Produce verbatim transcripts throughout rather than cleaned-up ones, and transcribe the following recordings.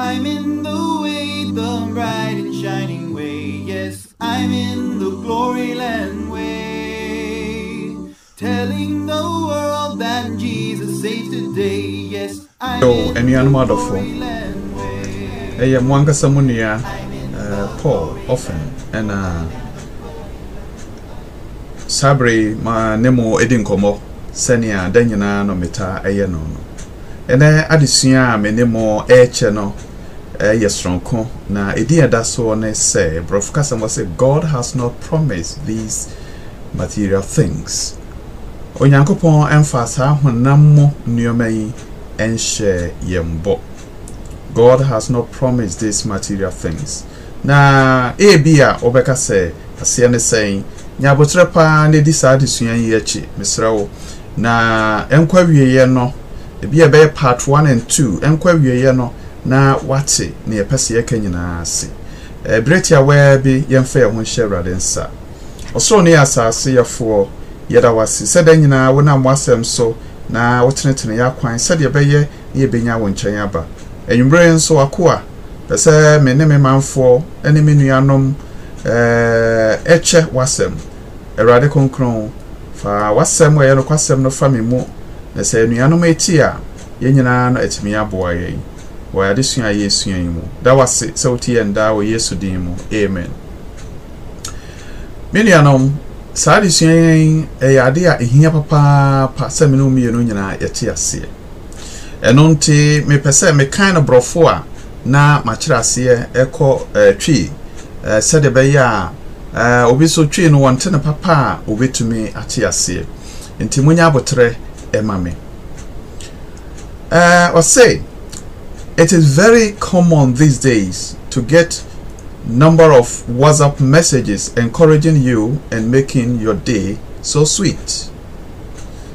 I'm in the way, the bright and shining way. Yes, I'm in the glory land way, telling the world that Jesus saved today. Yes, I'm in the glory land way. Hey, I'm Wanga Samunia, Paul, often, and uh, Sabri, my Nemo Edincomo, Senia, Danyana, no Meta, Ayano. And I added Siam, and Nemo, Air Channel. Uh, yes, Ronco. Now, idea that's what I say. Prof Kasam was say, God has not promised these material things. Onyankopon emphasa honammo nneomayi enhye yembo. God has not promised these material things. Na ebia obeka say, asia ne say, nyabotrepa ne disa adesuan yi echi, mesrawo. Na enkwawieye no, ebia be part one and two, enkwawieye no. Na wati ni yepesi yeke njina asi e, breti ya webi yemfe ya mwenshe radensa osro ni asasi ya fuo yada wasi sede njina wuna mwase mso na watinetine ya kwa sede yebeye niye binya wenchanyaba e nyumbre nso wakua pese meneme manfuo eni minu ya nom e, eche wasem e rade konkron fa wasem wa yano kwa sem no famimu nese enu ya nom etia yenyina ano etimiya buwa yeyi. Why this year, yes, you that was it, so tea and thou, yes, to demo. Amen. Millianum, Sadi saying a idea in here, papa, passamino me unina, yet here, see. And on tea may perceive me kind of brofoa, na matrasia, echo a tree, said a bayer, obiso tree no one ten papa, obey to me at here, see. In Timonia botre, a mammy. Or say, it is very common these days to get number of WhatsApp messages encouraging you and making your day so sweet.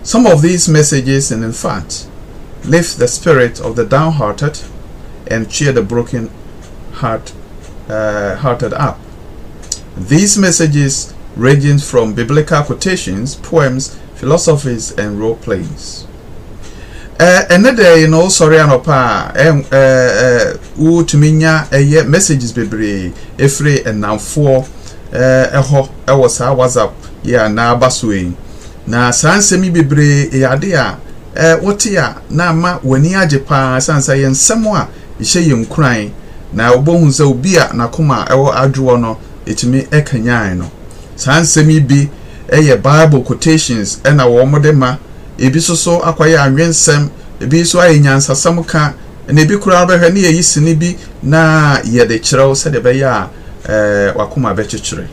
Some of these messages, and in fact, lift the spirit of the downhearted and cheer the broken heart, uh, hearted up. These messages ranging from biblical quotations, poems, philosophies, and role plays. Uh, another, you know, sorry, I know, pa, um, uh, uh, to me, uh, yeah, messages, baby, every and now four, uh, a ho, I was, I was up, yeah, now, baswing. Now, sans semi, baby, a dear, uh, what ya, now, ma, when ya, Japan, sans I am somewhere, you say you crying. Now, bones, oh, beer, nakuma, oh, adruano, it me, a canyano. Sans semi, be, a Bible quotations, and a woman, ebi soso akwaye anwensem ebi so ayanyansa samuka na ebi kura ba hwani yisi ni bi na ye de kyerɛw sɛ de bɛya eh wakoma bɛkyekyere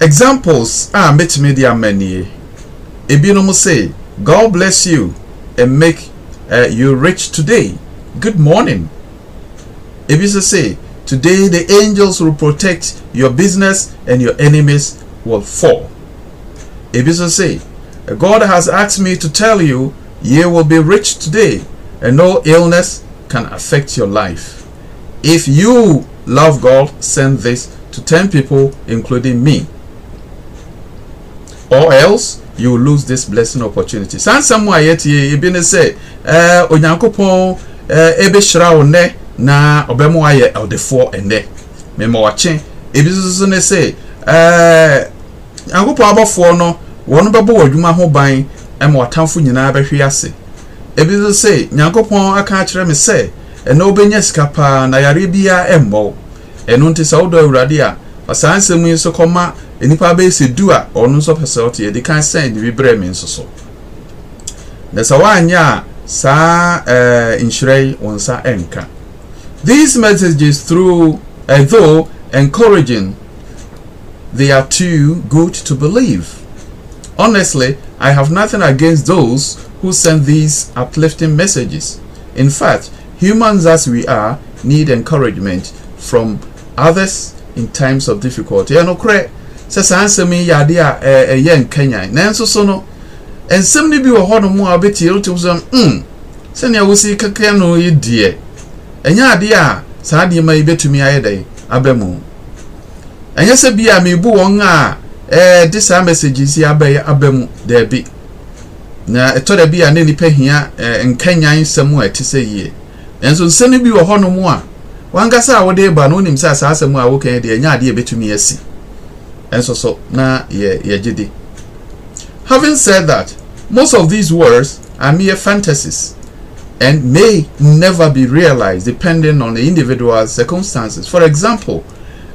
examples are met media many ebi no mo say God bless you and make uh, you rich today, good morning. Ebi so say today the angels will protect your business and your enemies will fall. Ebiso say, God has asked me to tell you, ye will be rich today, and no illness can affect your life. If you love God, send this to ten people, including me. Or else, you will lose this blessing opportunity. San Samuel yet ye bine say, eh, Onyankopon, ebe shra one, na obemo aye el de four and ne. Memo wache, ebiso ne say, eh, Angu po abofo no wonu bebo wadwuma ho ban e ma watamfo nyina abehwe ase ebi so say Nyankopon aka akire me say eno obenya sika pa na yare bia embo eno nti sa odo awurade a asansem yi so koma enipa be se du a onu so pesot ye de kan send bi brem nso so na sa wanya sa eh inshirei onsa enka. These messages through and though encouraging, they are too good to believe. Honestly, I have nothing against those who send these uplifting messages. In fact, humans as we are need encouragement from others in times of difficulty. And okre says answer me yadia a yen Kenya. Nanso sono and somebody be a horn more a bit you to some mm senior will see kakano ye dear. And yadia sadi may be to me a day abemo. And yes, be a me boo on ah, eh, this messages here by abemu, there be. na eto da bi ya ne nipa hia enkanyan samu a ti sɛ yie enso nsɛne bi wɔ hɔ no mu a wankasa a wode ba no nim sɛ saa samu a wo kan de nya ade ebetumi asi enso so na ye ye gidi. Having said that, most of these words are mere fantasies and may never be realized depending on the individual's circumstances. For example,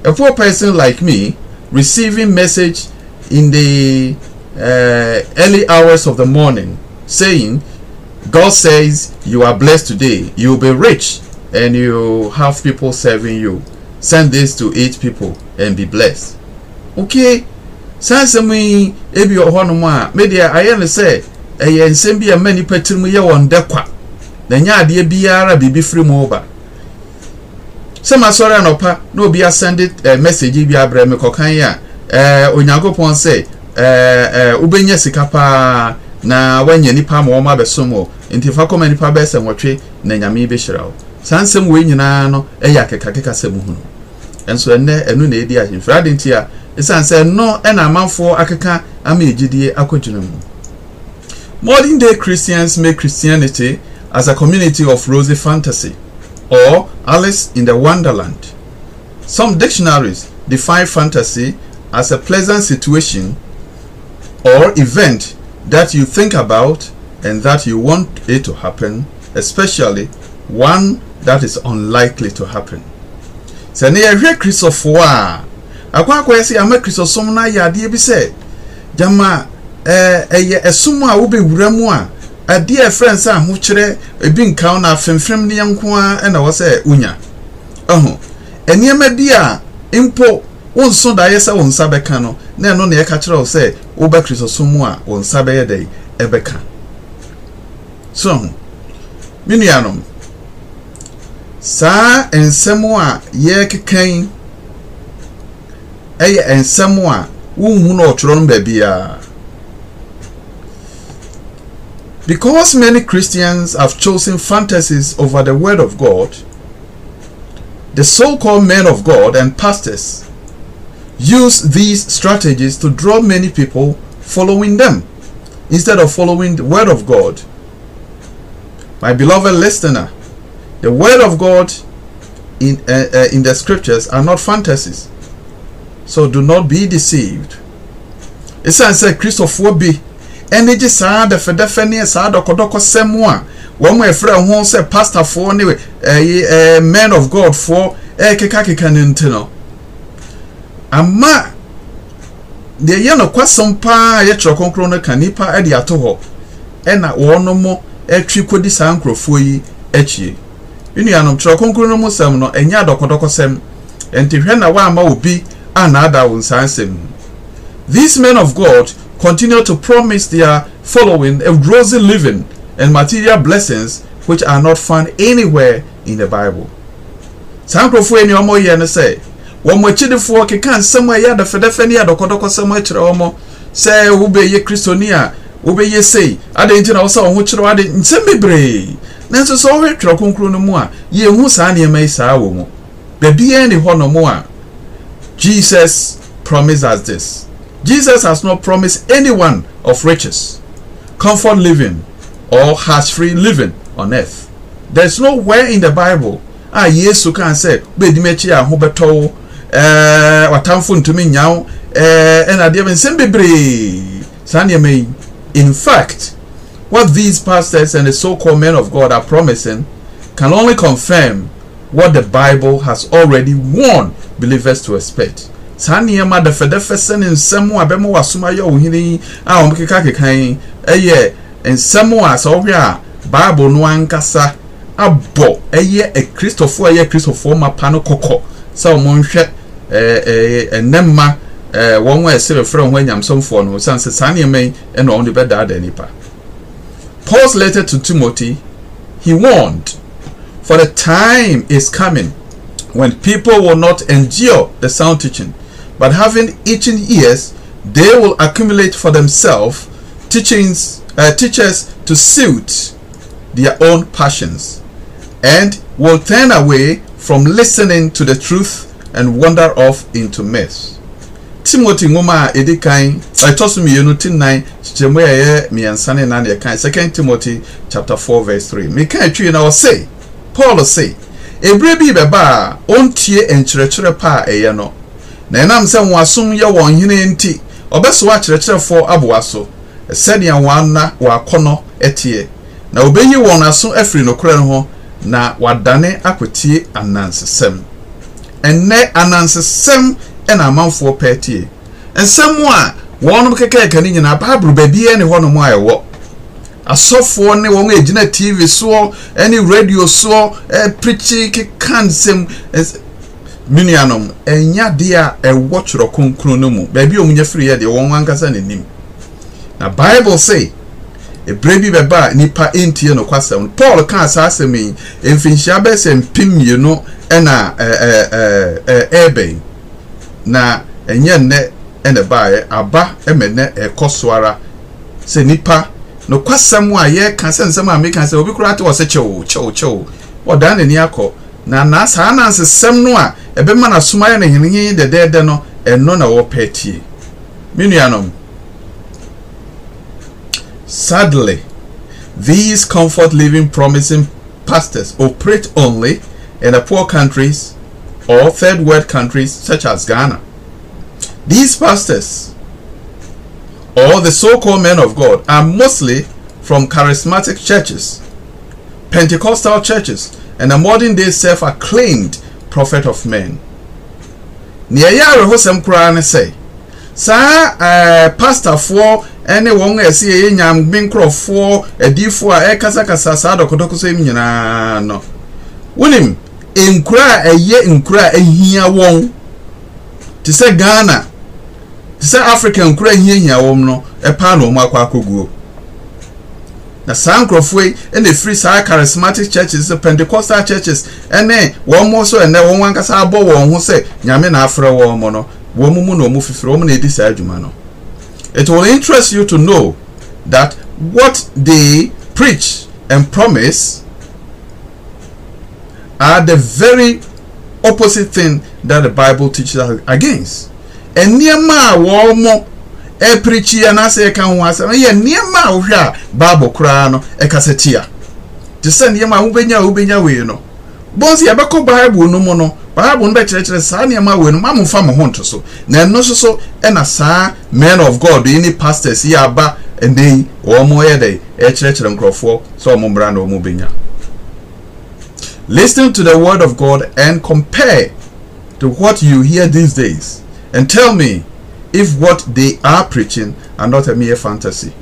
a poor person like me receiving message in the uh, early hours of the morning saying, God says you are blessed today, you'll be rich and you have people serving you. Send this to eight people and be blessed. Okay, since me ebi ohonoma media ayene say eye nsem bi amani patimu ye wonde kwa na nya ade biara bibi free mu oba sema sorry anopa na obi send it uh, message bi abra me kokan ya eh Onyankopon say eh eh ubenya sika pa na wanya nipa ma oma besomo ntifa koma nipa besa nwotwe na nyame bi hirawo sansem we nyina no eye akeka keka semu hunu enso enne enu na edi ahimfra dentia esan say no ena manfo akeka ama ejidie akodwunum. Modern day Christians make Christianity as a community of rosy fantasy or Alice in the Wonderland. Some dictionaries define fantasy as a pleasant situation or event that you think about and that you want it to happen, especially one that is unlikely to happen. So ne yare Christopher akwa kwa yesi ama Christosom na yade bi se jama eh eh esum a wo bewura mu a ade e friends a ho kire ebi nkan na femfem ne yanko a na wo se unya ehun enema bi a impo wonso da yesa wonsa beka no na eno na ye ka kire wo se wo ba Christosom a wonsa be ye dai e beka so minu yanom sa ensemo a ye kekan eye ensemo a wonhu na otro no ba bia. Because many Christians have chosen fantasies over the Word of God, the so-called men of God and pastors use these strategies to draw many people following them instead of following the Word of God. My beloved listener, the Word of God in, uh, uh, in the Scriptures are not fantasies, so do not be deceived. It says, Christopher B. Energy sa da feda fene sa da kodoko semwa wo mo efra ho se pastor for ni eh men of God for eh keka keka nte no amma de ye no kwasompa ye tro konkro no kanipa e de atoho e na wo no mo atwi kodi sa nkrofo yi achie inu ya no tro konkro no mo sem no enya da kodoko sem enti hwe na wa ama obi ana da wo nsansem. These men of God continue to promise their following a rosy living and material blessings which are not found anywhere in the Bible. San Crawford any omo ye ne say, "Wo mo chidefo ke kan semo ya da fedefe ne ya dokodoko semo akire omo, say wo be ye Kristonia, wo be ye sei, ade nti na wo say wo ho kire ade nsem bebre." Nanso so we twere konkro no mu a, ye hu saa ne mai saa wo mu. Ba bia ne ho no mu a, Jesus promised us this. Jesus has not promised anyone of riches, comfort living, or harsh-free living on earth. There's nowhere in the Bible ah Yesu can say, "Bedimechi ahobeto eh watamfo ntumi nyawo eh and ade bense bebre." Sanye in fact, what these pastors and the so-called men of God are promising can only confirm what the Bible has already warned believers to expect. Sani ma da fede fesen nsemu abemo wasoma ye ohini a omkeka kekan eye nsemu asogwe a Bible no ankasa abo eye e Christopher eye Christopher ma pano kokko sa monhwe eh enema wonwo esere frem ho anyamsomfo no sanse sani ma e no on de beda da nipa. Paul's letter to Timothy, he warned, "For the time is coming when people will not endure the sound teaching, but having itching ears, they will accumulate for themselves teachings, uh, teachers to suit their own passions, and will turn away from listening to the truth and wander off into myths." Timothy Woma Edi Kain, I toss me you know tin nine, Jemwe me and Sunny Nanda Kain, Second Timothy chapter four verse three. Me can't you now say, Paul say, a baby baba, on tear and treacher pa a yano. Nanam Sam wasum ya one yin tea, or best watch treacher for Abuaso, a senior one or a corner etier. Now obey you one as soon every no cranho, na wadane akwiti anansi sem. And ne anansi sem. And a month for petty. And someone, one of Kaka can in a babble baby any one of my walk. A soft one, one way, dinner T V saw, any radio saw, a preachy cansem as Minianum, and ya dear a watcher or concronum, baby on your free at the one one cousin in him. Now, Bible say, a brave baba nipa inti no question. Paul can't ask me, and Finchabes and Pim, you know, and a airbane. Na enye ne ene bae aba emene e koswara se nipa no kwasam a ye kanse nsam a me kanse obi kura te wose chew chew chew odan ne ni akọ na na sa na nsem no a ebe ma na sumaye ne hinhin de de de no eno na wo petie minuanom. Sadly, these comfort living promising pastors operate only in the poor countries or third world countries such as Ghana. These pastors, or the so-called men of God, are mostly from charismatic churches, Pentecostal churches, and a modern-day self-acclaimed prophet of men. Niyayare hosem kurane say, Sa pastor for any one see nyam binkro for a difo a ekasa kasa sa dokodoko so nyina no. Wonim Inkura a ye inkura a hiya wong. Tise Ghana. Tise Africa inkura hiya wong no. E pano mwa kwa kuguo. Na sankrofwe in the free side charismatic churches, the Pentecostal churches, and then one more so and then one one kasa abo wong who say, nyame na afra wong mono. Womu muno mufifre, womu ne disa ajumano. It will interest you to know that what they preach and promise are the very opposite thing that the Bible teaches against. And near my warm a preachy and I say, can once a year near my Bible crown a cassetia. To send your man ubenya ubenya way, you know. Bonsi abaco Bible no mono, Bible better than my win, Mamma Farmer Hunter so. Nan no so, and a sa men of God, any pastors, ye are ba, and they, or more a day, a church and crop for, so Mombrano Mubina. Listen to the word of God and compare to what you hear these days, and tell me if what they are preaching are not a mere fantasy.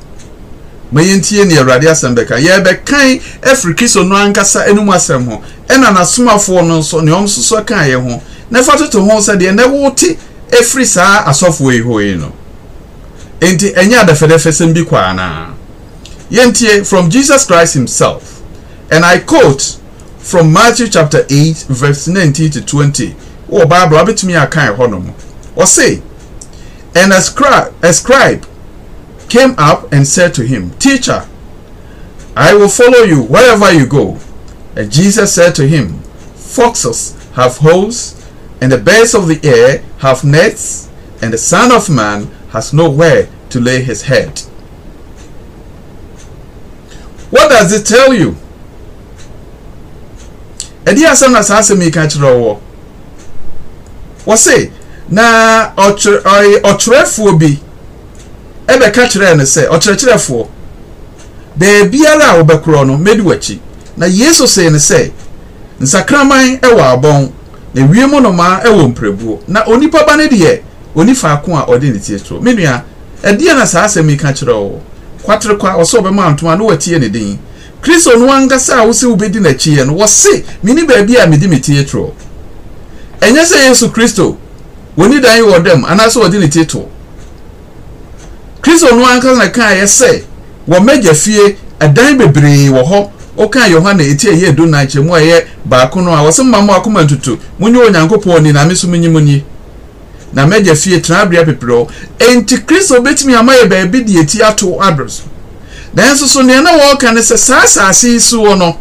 May intie ne radia sembeka ye be kan afrikiso no ankasa enum asem ho ena na somafo no so ne omsoso kan ye ho na fatoto ho se de na wote efri saa asofo ehoyi no enti enya da fedefe sem bi kwa na ye ntie from Jesus Christ himself, and I quote from Matthew chapter eight, verse nineteen to twenty. Oh, Bible, I bet me I can't hold on. Or say, and a scribe, a scribe came up and said to him, Teacher, I will follow you wherever you go. And Jesus said to him, Foxes have holes, and the birds of the air have nets, and the Son of Man has nowhere to lay his head. What does it tell you? Edi asem na sase mi ka kirowo. Wo se na otrefo bi ebe ka kire ne se otrekirefo be biara wo bekro no meduachi na Yesu se ne se nsakraman e wa abon na wiemu no ma e wo mprebuo na onipa ba ne de onifa ko a ode ne tie tro menua edi na sase mi ka kirowo kwatre kwa wo se obema antoma no watie ne din Kristo no angasa wo se ubedi na chie no wo se mini baabi a medi metie tro enye se Yesu Kristo woni dan wo dem anaso wodi ne tito Kristo no angasa na kan ye se wo meja fie adan bebre wo ho o kan Yohana etie ye do na chemu ye ba ko no a wo se mama akoma ntutu munye onyankopon ni na meso munyi na meja fie trabria pepero enti Kristo betimi amaye baabi de etie ato address. Then so so near no walk and it's a sassy suono.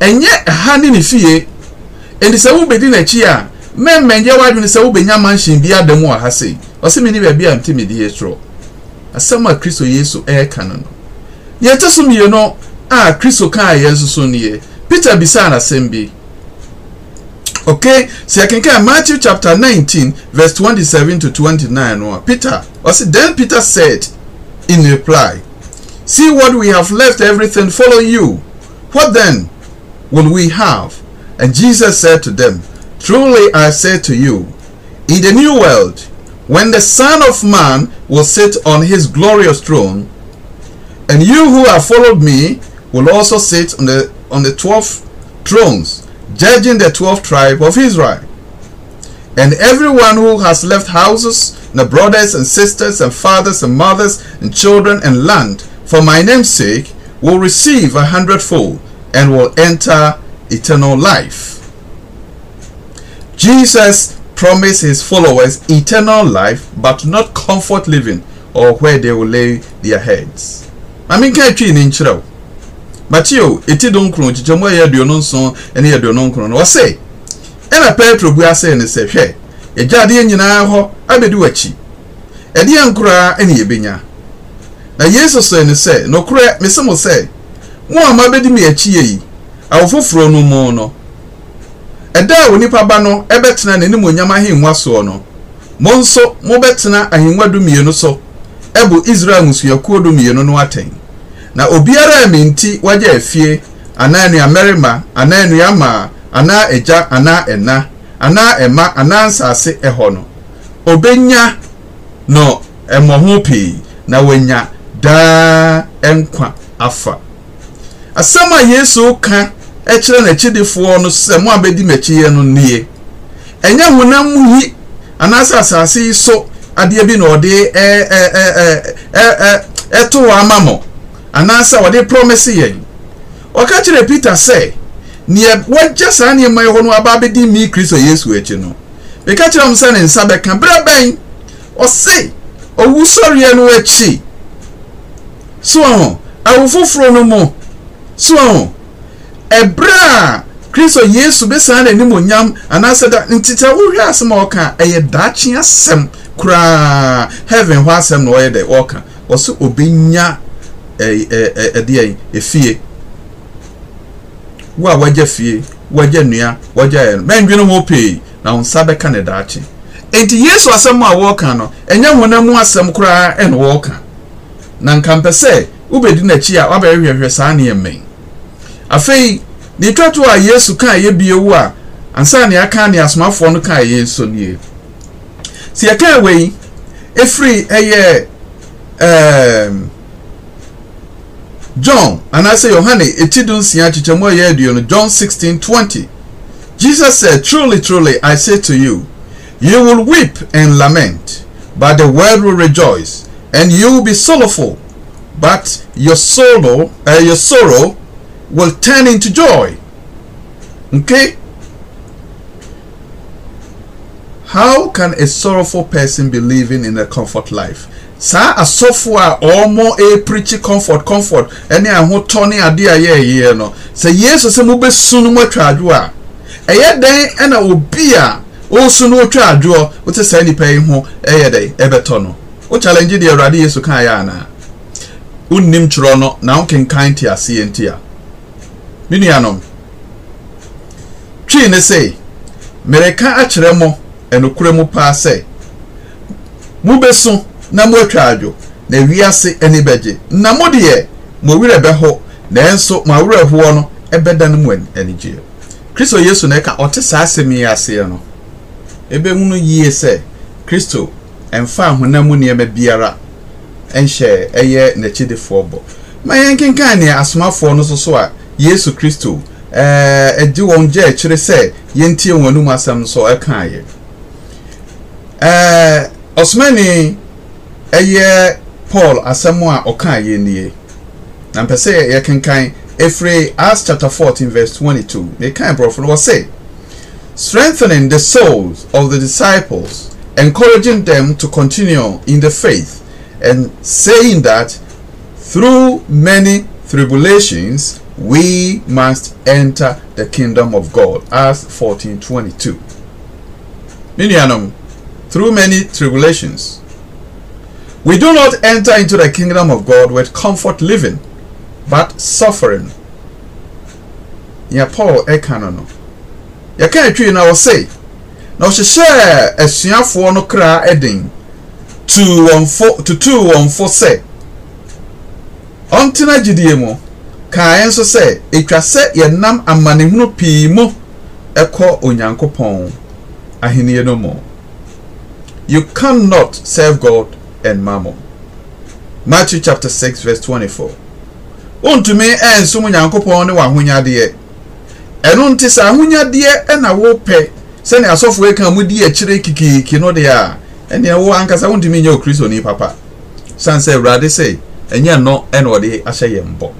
And yet a hand in the fee, and it's a woman in a chair. Men, men, your wife in the Saubina mansion, dear the more has say. Ose mini baby am timi di yetro. Asama Kristo Yesu e kanono. Ni atasu mi yono ah Kristo kan Yesu so niye. Peter bisana sembi. Okay, so I can get Matthew chapter nineteen, verse twenty-seven to twenty-nine. Peter, then Peter said in reply, "See what we have left, everything follow you. What then will we have?" And Jesus said to them, "Truly I say to you, in the new world, when the Son of Man will sit on his glorious throne, and you who have followed me will also sit on the on the twelve thrones, judging the twelve tribes of Israel. And everyone who has left houses, and brothers and sisters, and fathers and mothers, and children and land, for my name's sake, will receive a hundredfold, and will enter eternal life." Jesus promised his followers eternal life, but not comfort living, or where they will lay their heads. I mean, can't you in Matthew, iti don kron chichamo ya dionon son eni ya dionon kron wase ena Petro buase ni se hwe ye jade nyina ho abedu wachi edi ankura eni yebenya na Jesus so eni se no kura me se mo se won amabedi me achi yeyi awofoforo no mo no eda wonipa ba no ebetena ne nimonyama hinwa so no mo nso mo betena ahinwa dumie no so ebu Israel musuyakuo dumie no no aten. Na obiara minti waje efie ana enu ya merima ana enu ya ma ana eja ana ena ana ema ana nsase ehono obenya no emohupi na wenya da enkwa afa asama Yesu ka echire na chidefo no semu abedi mechie no nie enya hunam hi ana asase so ade bi na ode e e e e eto amamo anasa wade promise ye. Wakachile Peter say, niye wajasa anye mayonu wababedi mi Kristo Yesu eche no. Bekachile msane nsabe kambra bain. Ose, owusori yenu echi. Suwa hon, awufufro no mo. Suwa hon, ebra Kristo Yesu besa ane ni monyam. Anasa da, ntita uri asema waka. Eye dachi ya sem. Kura, heaven wa sem no wede waka. Wasu obinya eh eh eh dia efie wa waje fie waje nua waje eno mendwene ho pei na onsa be Canada achi enti Yesu asem a wo kan no enya honamu asem kura eno wo kan na nkampe se ubedi na chi a wabe hwehwe saa ne men afei ni twatu a Yesu kan ye biewu a ansa ne aka ne asomafo no kan ye so nie si e kan we efri eye em John, and I say, Yohane, etidun siya chichamo yediono, John sixteen twenty. Jesus said, "Truly, truly, I say to you, you will weep and lament, but the world will rejoice, and you will be sorrowful, but your sorrow, uh, your sorrow will turn into joy." Okay? How can a sorrowful person be living in a comfort life? Sa a software or more a preachy comfort, comfort, and I want Tony idea, yeah, yeah, no. Say yes, or some will be soon more tragua. A yet day, and I will be also no tragua with a sandy paying home a day, Ebertono. O challenge the radius of Kayana. Unnim Trono now can kind to a C and Tia. Minianum Trine say, Mereka achremo and Ukremo passe. Mubeson. Na mwe trajo, ne wiyase eni beje. Na mwodiye, mwire beho, na enso mwire huono, ebe dani mwen eni jeo. Kristo Yesu neka otesa ase miyase yano. Ebe unu yese, Kristo, enfa huna muni eme biara. Enche, eye nechide fobo. Ma yankin kani asuma fono soswa, Yesu Kristo, eh, ejiwa unje chure se, yenti yungonu masam so ekanye. Eh, osmeni, Eye Paul asemwa okan ye niye. Na mpese ye kenkan Efre Acts chapter fourteen verse twenty-two. They kind brother was say, "Strengthening the souls of the disciples, encouraging them to continue in the faith, and saying that through many tribulations we must enter the kingdom of God." Acts fourteen twenty-two. Minianum, through many tribulations. We do not enter into the kingdom of God with comfort living, but suffering. Ya Paul ekanono. Ya can't tree now say. Now she share a sian for no cra edding. Two one four to two one four say. Ontina jidiemo. Can so say it was set ye nam a manimno pi mo echo onyanko pon. Ahine no more. You cannot serve God and mammon. Matthew chapter six verse twenty-four. Unto me and so many uncle pony one when you are dear. And unto Sahunya dear and I will pay. Send us off wake and with dear Chiriki, Kinodia, and your uncles. I want to mean your Christoni, Papa. Sansa Raddy say, and you're not and what they are saying. But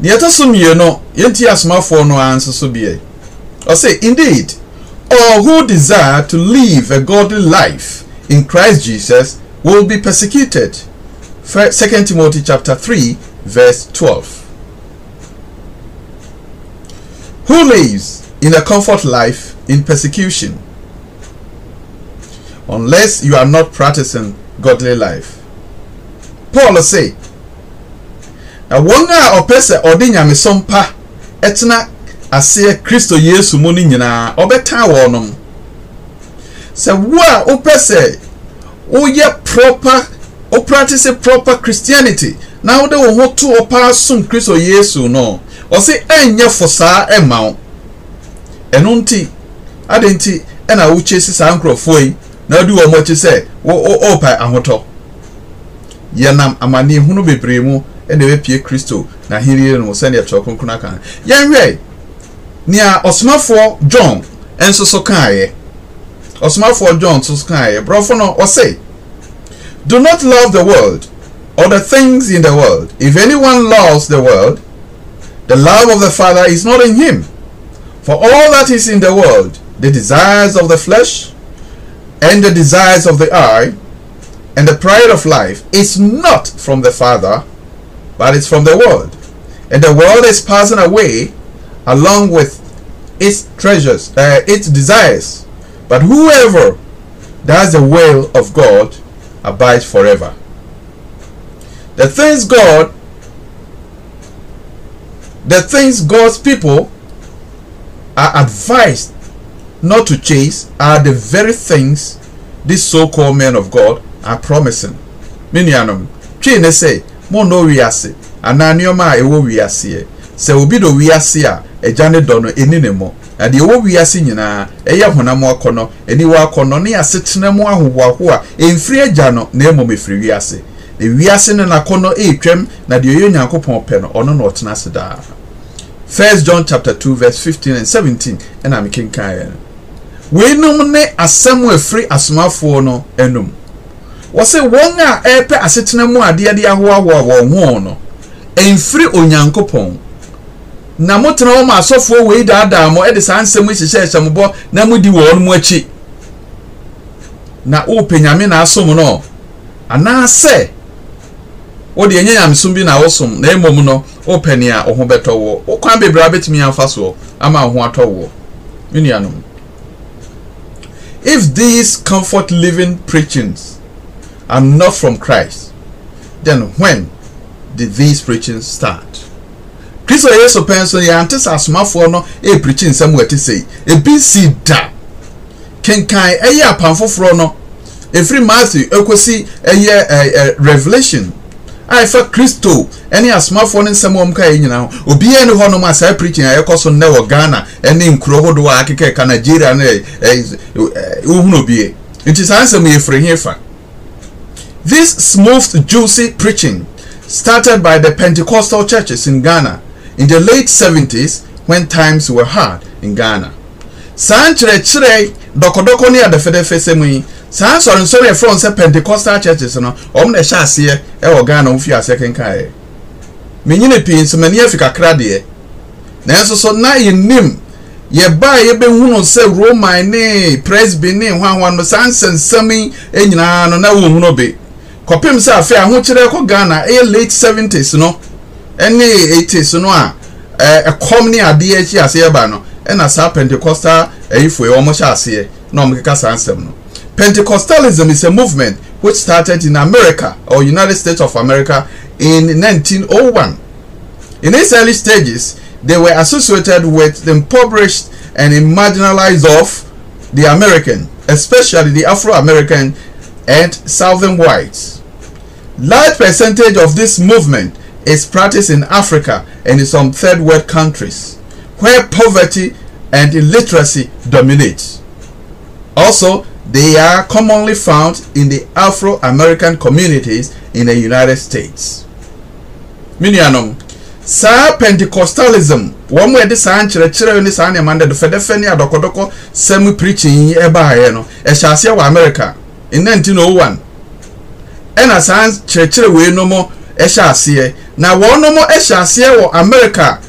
the other sum you know, yet you are smart for no answer so be it. Or say, indeed, all who desire to live a godly life in Christ Jesus will be persecuted. Second Timothy chapter three verse twelve. Who lives in a comfort life in persecution? Unless you are not practicing godly life. Paul say, "Na wona opese odinya me sompa etna ase Kristo Yesu mu nyina obeta wonom." Say wa opese oye proper or practice a proper Christianity. Now they will want to oppose some Christ or Yesu no. Or say enya for sa emao. Enunti, adenti, ena uche si sa ankro foi. Now do what you say. Wo o opa ahoto. Yenam amani hunu bebremu ene we pie Christo na hiri no send ya chokon kuna kan. Yenwe nia osmafo John enso so kaaye. Osmafo John so kaaye. Brofo no o say, do not love the world or the things in the world. If anyone loves the world, the love of the Father is not in him. For all that is in the world, the desires of the flesh and the desires of the eye and the pride of life, is not from the Father, but is from the world. And the world is passing away along with its treasures, uh, its desires. But whoever does the will of God abide forever. The things God, the things God's people are advised not to chase are the very things these so-called men of God are promising. Minianum, Chine say, Mono Riasi, Ananioma Ewo Riasi, Seubido Riasia, a Janet Dono Eninemo, and the old Riasi Nina, a Yahonamo Cono, and you are Cononia Sitinamo Huahua, in free Jano, Nemo me free Riasi. The Riasin and Acono Etrem, Nadio Yanko Pompeno, or no Nortonasada. First John chapter two, verse fifteen and seventeen, and I'm King Kyan. We nominate as somewhere free as Mafono enum. Was a one hour epe as Sitinamo, a dear Diahua Wawano, and free Onyanko Pon. Na motano ma sofo we dada mo e de sanse mu hihye hyemobo na mudi won mu achi na o penyame na asom no ana se o de enyanyam som bi na wosom na emom no o penia o ho beto wo o kwa bebra betimi anfa so ama ho ato wo nuanom. If these comfort living preachings are not from Christ, then when did these preachings start? Kristo Yesu penso ya antisa asomafo no e preaching samu ati sei e bi si da kenkan eye apanfoforo no efri Matthew ekosi eye Revelation ai fa Kristo eni asomafo no nsemu omka e nyina obi ene ho no ma sai preaching ayekoso ne wo Ghana eni nkuro hodo wa akeke ka Nigeria ne ohunu bi enti sansa mu efri hefa. This smooth juicy preaching started by the Pentecostal churches in Ghana in the late seventies, when times were hard in Ghana. San chere chere dokodoko ni adefedefe semui. San sorry sorry from se Pentecostal churches no. Omne sha se e wo Ghana ofi ase kenka e. Menyine pii so mani afika krade. Na enso so na yenim ye ba ye be hunu se Roman ne Presby ne hwanhwan no san sensami enyina no na wo hunu be. Kopim sa fe ahu kire ko Ghana e late seventies no. Any eighties no a e kom ni ade achi ase ba no e na sa Pentecostal eifo e omo sha ase no omkeka sansem no Pentecostalism is a movement which started in America, or United States of America, in nineteen oh one. In its early stages, they were associated with the impoverished and marginalized of the American, especially the Afro-American and Southern whites. Large percentage of this movement is practiced in Africa and in some third world countries, where poverty and illiteracy dominate. Also, they are commonly found in the Afro-American communities in the United States. Minianum, Sa Pentecostalism, one way the San Churchill in the San Amanda, the Fedefenia Dokodoko, Semi preaching Ebaheno, Eshasia, America, in nineteen oh one. And a San Churchill way no more Eshasia. Now, one no more Eshasia or America,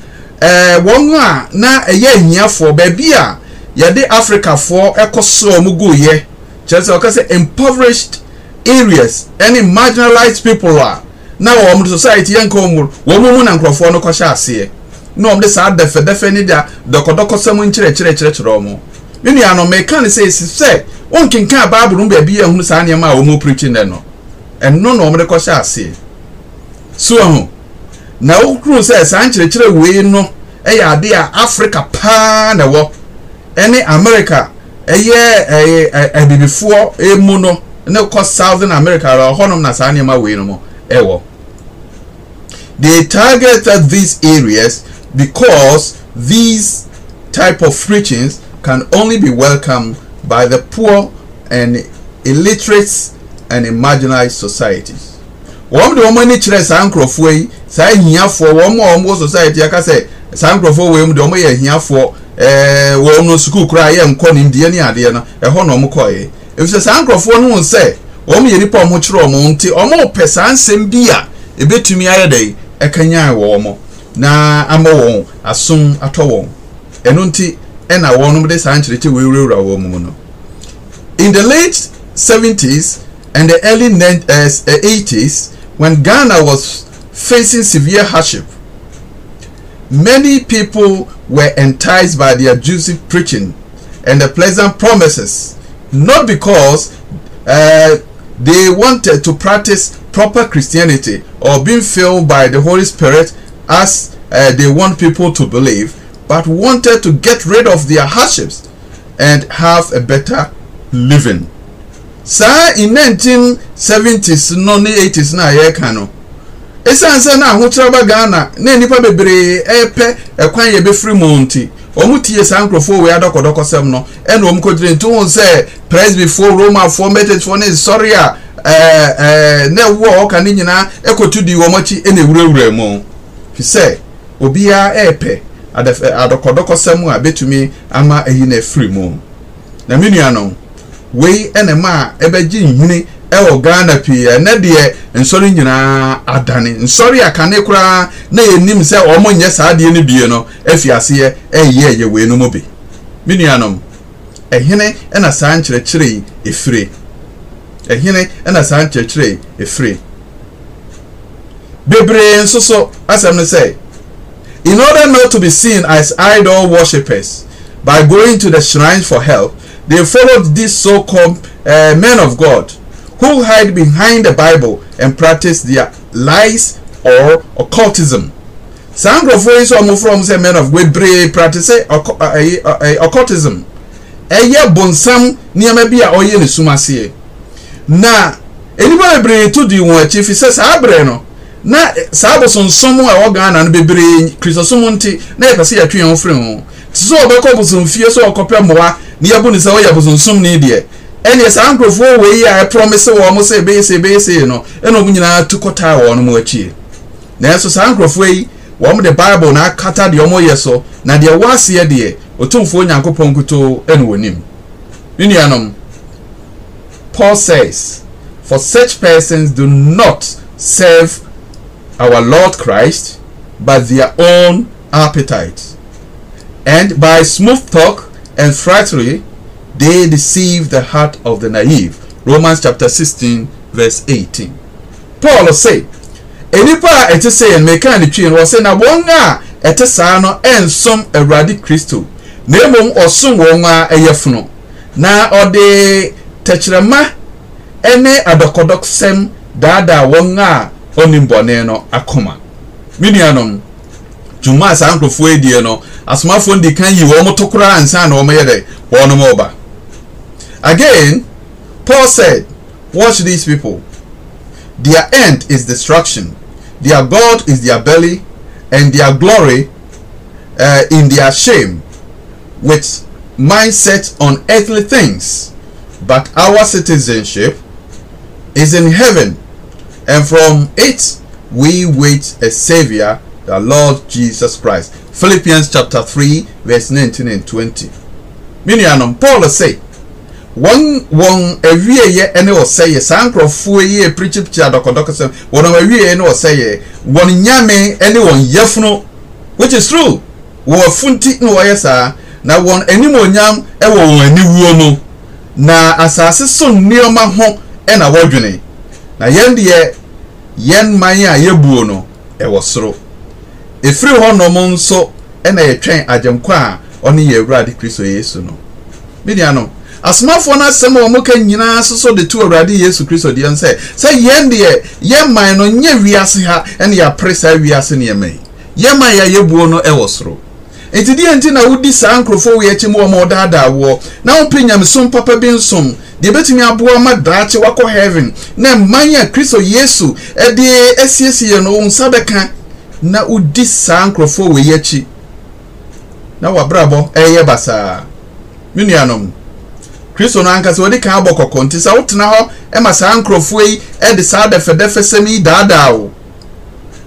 eh, one na a year for Babia. Yade Africa for ekosoro mugu ye. Chese okase impoverished areas, any marginalized people are. Now our society yanko mu, wo mu na nkrofo no kwasha ase. No am de sa defe defe ni da dokodoko semu nchire chire chire chiro mu. Nini ano mekani say say, won kinka Bible mbe bi ehunu sa ne ma wo mu preaching de no. Enno no am de kwasha ase. So ho. Na wo kru say sa nchire chire we no, eya ade a Africa pa na wo. Any America, a year a before a mono, no cost Southern America or Honum Nasanima Winomo, Ewo. They targeted these areas because these type of preachings can only be welcomed by the poor and illiterate and marginalized societies. One the woman each less Ancrofway, saying here for one more society, I can say, Sancrofway, the woman here for. Eh, we no school cry and calling the any idea, a honor coy. If the Sangrofon won't say, Omi Ripa Mutro Monte, or more Pesan Sembia, a bit to me a day, a Kenya warmer. Na amo, as soon at all. And unti, and I won the sanctuary we will row mono. In the late seventies and the early eighties, when Ghana was facing severe hardship, many people were enticed by the abusive preaching and the pleasant promises, not because uh, they wanted to practice proper Christianity or being filled by the Holy Spirit as uh, they want people to believe, but wanted to get rid of their hardships and have a better living. So in nineteen seventies, no eighties na ye kano. Esansa na ahotraba Ghana na nipa bebre epe ekwan ye be free monti omutie sankrofo we adokodoko sem no eno omkodire nti won say praise before Roma for message for is sorry a eh eh na wo oka ni nyina ekotudi wo mochi ene wurewure mu fi say obi a epe adokodoko sem a betumi ama eyi na free mu na minuano we enema ebeji nhini ewo Ghana pi na de nsori nyina adane nsori akane kura na yenim se omo nye saade ne bie no afiase ye eye eye we no mobi minuanom ehene na sankere kire efire ehene na sankere kire efire bebre nsoso asem no say in order not to be seen as idol worshippers by going to the shrines for help, they followed these so-called uh, men of God who hide behind the Bible and practice their lies or occultism. Some professors from the men of God practice occultism. Eya bonsam niame bia oye ne sumase. Na eniba bebre to di won achief says abre no. Na sabosonsom a ogana no bebre Kristosom nti na yepese yatwe ho frem ho. So obekobosum fie so okopem moa na yebuni se oyabosonsom ni de. And yes, I'm going for way I promise you almost a base, a base, you know, and I'm going to cut out one more cheer. Now, so I'm going for way, one the Bible now cut out your more years so, now there was here, dear, or two for Yanko Ponkuto and Winim. Minianum, Paul says, for such persons do not serve our Lord Christ, but their own appetite. And by smooth talk and flattery, they deceive the heart of the naive. Romans chapter sixteen, verse eighteen. Paul say, Enipa ete say and mekani chin was saying, Wonga ete sano and some eradi Christo. Nemum or some wonga a yefno. Na or de techirema ene adokodoksem dada wonga onimbone no akoma minianom juma sa nkrofo edie no asmafo ndi kan yi wo motokura ansa na omayede wono moba. Again Paul said, watch these people, their end is destruction, their God is their belly, and their glory uh, in their shame, with mindset on earthly things. But our citizenship is in heaven, and from it we wait a Savior, the Lord Jesus Christ. Philippians chapter three, verse nineteen and twenty. Minianum, Paul say, one one a year and will say a sank of four year preaching child conductor, one of a year and will say one yame anyone yefno, which is true. War funti no yesa, now one any more yam, a woman, any woman. Na asase so nneoma ho e na wadwene na yende yen man ya yebuo no e wosoro efiri ho no mo nso e na yetwen agyenkwa oni ye Awurade Kristo Yesu no media no asmafo na asema o moka nyina soso de tu Awurade Yesu Kristo de nse say yende yen man no nya wiase ha e na ya presa wiase ne yemai yen man ya yebuo no e wosoro. Enti di enti na wudi saa nkrofo we echi mu omo dada wo na wo pinyam som papa bi nsom de betumi aboa ma daache wako heaven na manya Kristo Yesu e de esiesie no nsabeka na wudi saa nkrofo we echi na wabrabo eye basa minu yanom Kristo na anka se wodi ka abokoko nti sa wotena ho e ma saa nkrofo yi e de saa de fedefe semi dada wo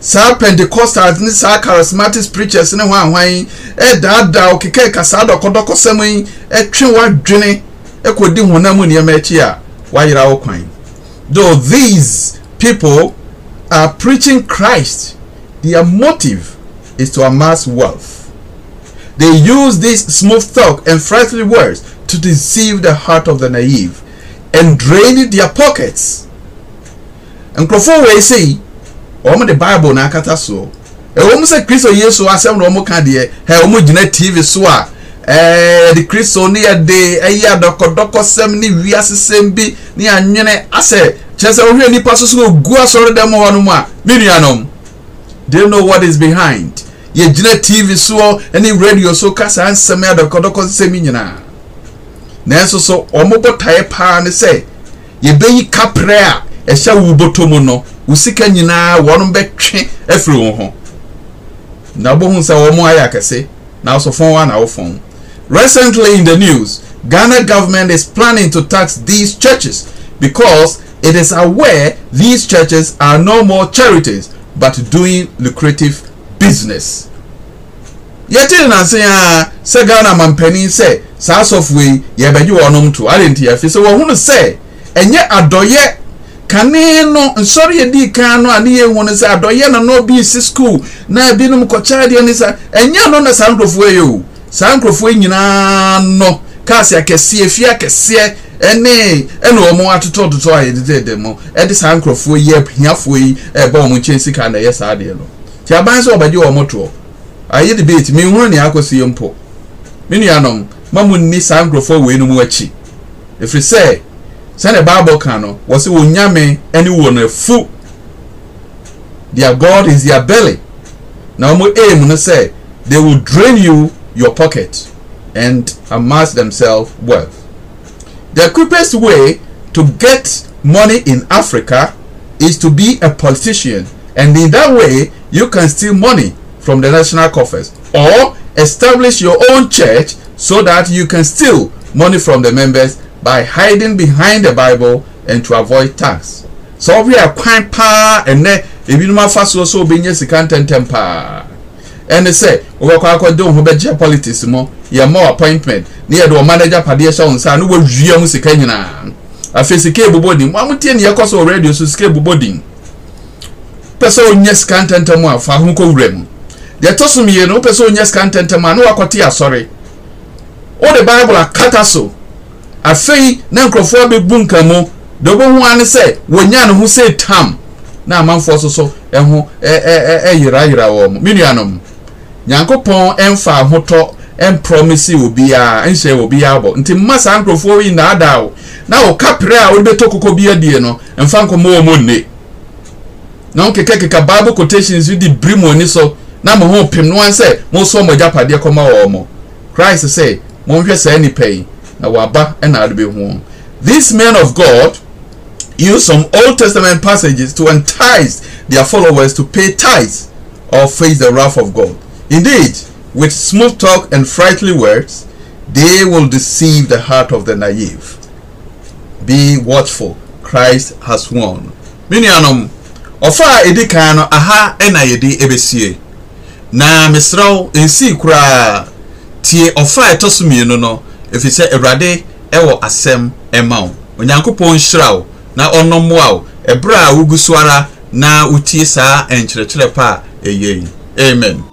saa Pentecostals ni saa charismatic preachers ni hwan hwan e daada okike ka saa dokodoko semin e twenwa dwene e kodi honam ne machi a wayira wo kwan. Though these people are preaching Christ, their motive is to amass wealth. They use this smooth talk and friendly words to deceive the heart of the naive and drain their pockets. And Crawford will say Omo the Bible na akata so. E omo se Kristo Yesu asem no omo ka de, he omo jina T V so a eh the Kristo ne ya de eya dokodoko sem ni wiase sem bi ni anwene ase chese ohwe ni paso so gu asore dem ho no ma. Minianom. They know what is behind. Ye jina T V so any radio so kasa ansem ya dokodoko sem nyina. Nenso so omo botae pa ne se ye beyi kaprea e sha wu botomo no. Usika nyina wonum betwe afiri wo ho na bohun sa wo mu ayakase na so fon wa na wo fon. Recently in the news, Ghana government is planning to tax these churches because it is aware these churches are no more charities but doing lucrative business. Yeti na se ya se Ghana mampani se sa sofwe ye beji wonum to alenti afi se wo hunu se enye adoye kaneno nsori edi kanu ani ye wonu se adoye na no bi school na bi no kochade ani sa enya no na sankrofo ye o sankrofo nyina no kasi akese efi akese ene ene omo atoto toto aye dede mo e de sankrofo ye hiafo yi e ba omo chensi ka na ye sa de no ti aban se obaje omo to aye debate mi hunu ni akosi ye mpo mi nu anom mamunni sankrofo we no mu achi efri se Sene Bible canon was unyame anyone fool. Their God is their belly. Now mu aim no say they will drain you your pocket and amass themselves wealth. The quickest way to get money in Africa is to be a politician, and in that way you can steal money from the national coffers or establish your own church so that you can steal money from the members by hiding behind the Bible and to avoid tax. So we are quite pa and then if you know fast also being yes you can't temper. And they say over don't politics more your more appointment near the manager padisha on san will view music na a physical boarding one mutin your cost already so scale boarding person yes can't enter more for whom call them they're tossing me no person yes can't enter man no aquatia sorry all the Bible are catasso. I say, Nancrophor be bunkamo, the one say, when Yan who say tam. Now, man for so, and who a yra yra or Minianum. Yanko pon and far hoto and promise you will be a and say will be able until mass uncle for in the other now capra will be talk be a dino and fanko more money. Now, Kekeka Bible quotations with the brimoni so now my home pim no one say most so much up idea come or more. Christ say, won't you say any pay now? Waba and I'll be home. This man of God used some Old Testament passages to entice their followers to pay tithes or face the wrath of God. Indeed, with smooth talk and frightful words, they will deceive the heart of the naive. Be watchful, Christ has warned. Minianum, ofa edikano aha enayedi ebesie. Na misrao insi kura tie ofa etosumi no if it say erade ewo asem emao. Onyankopon shrao na onomwao ebra uguswara na utiesa enchirechire pa eyei. Amen.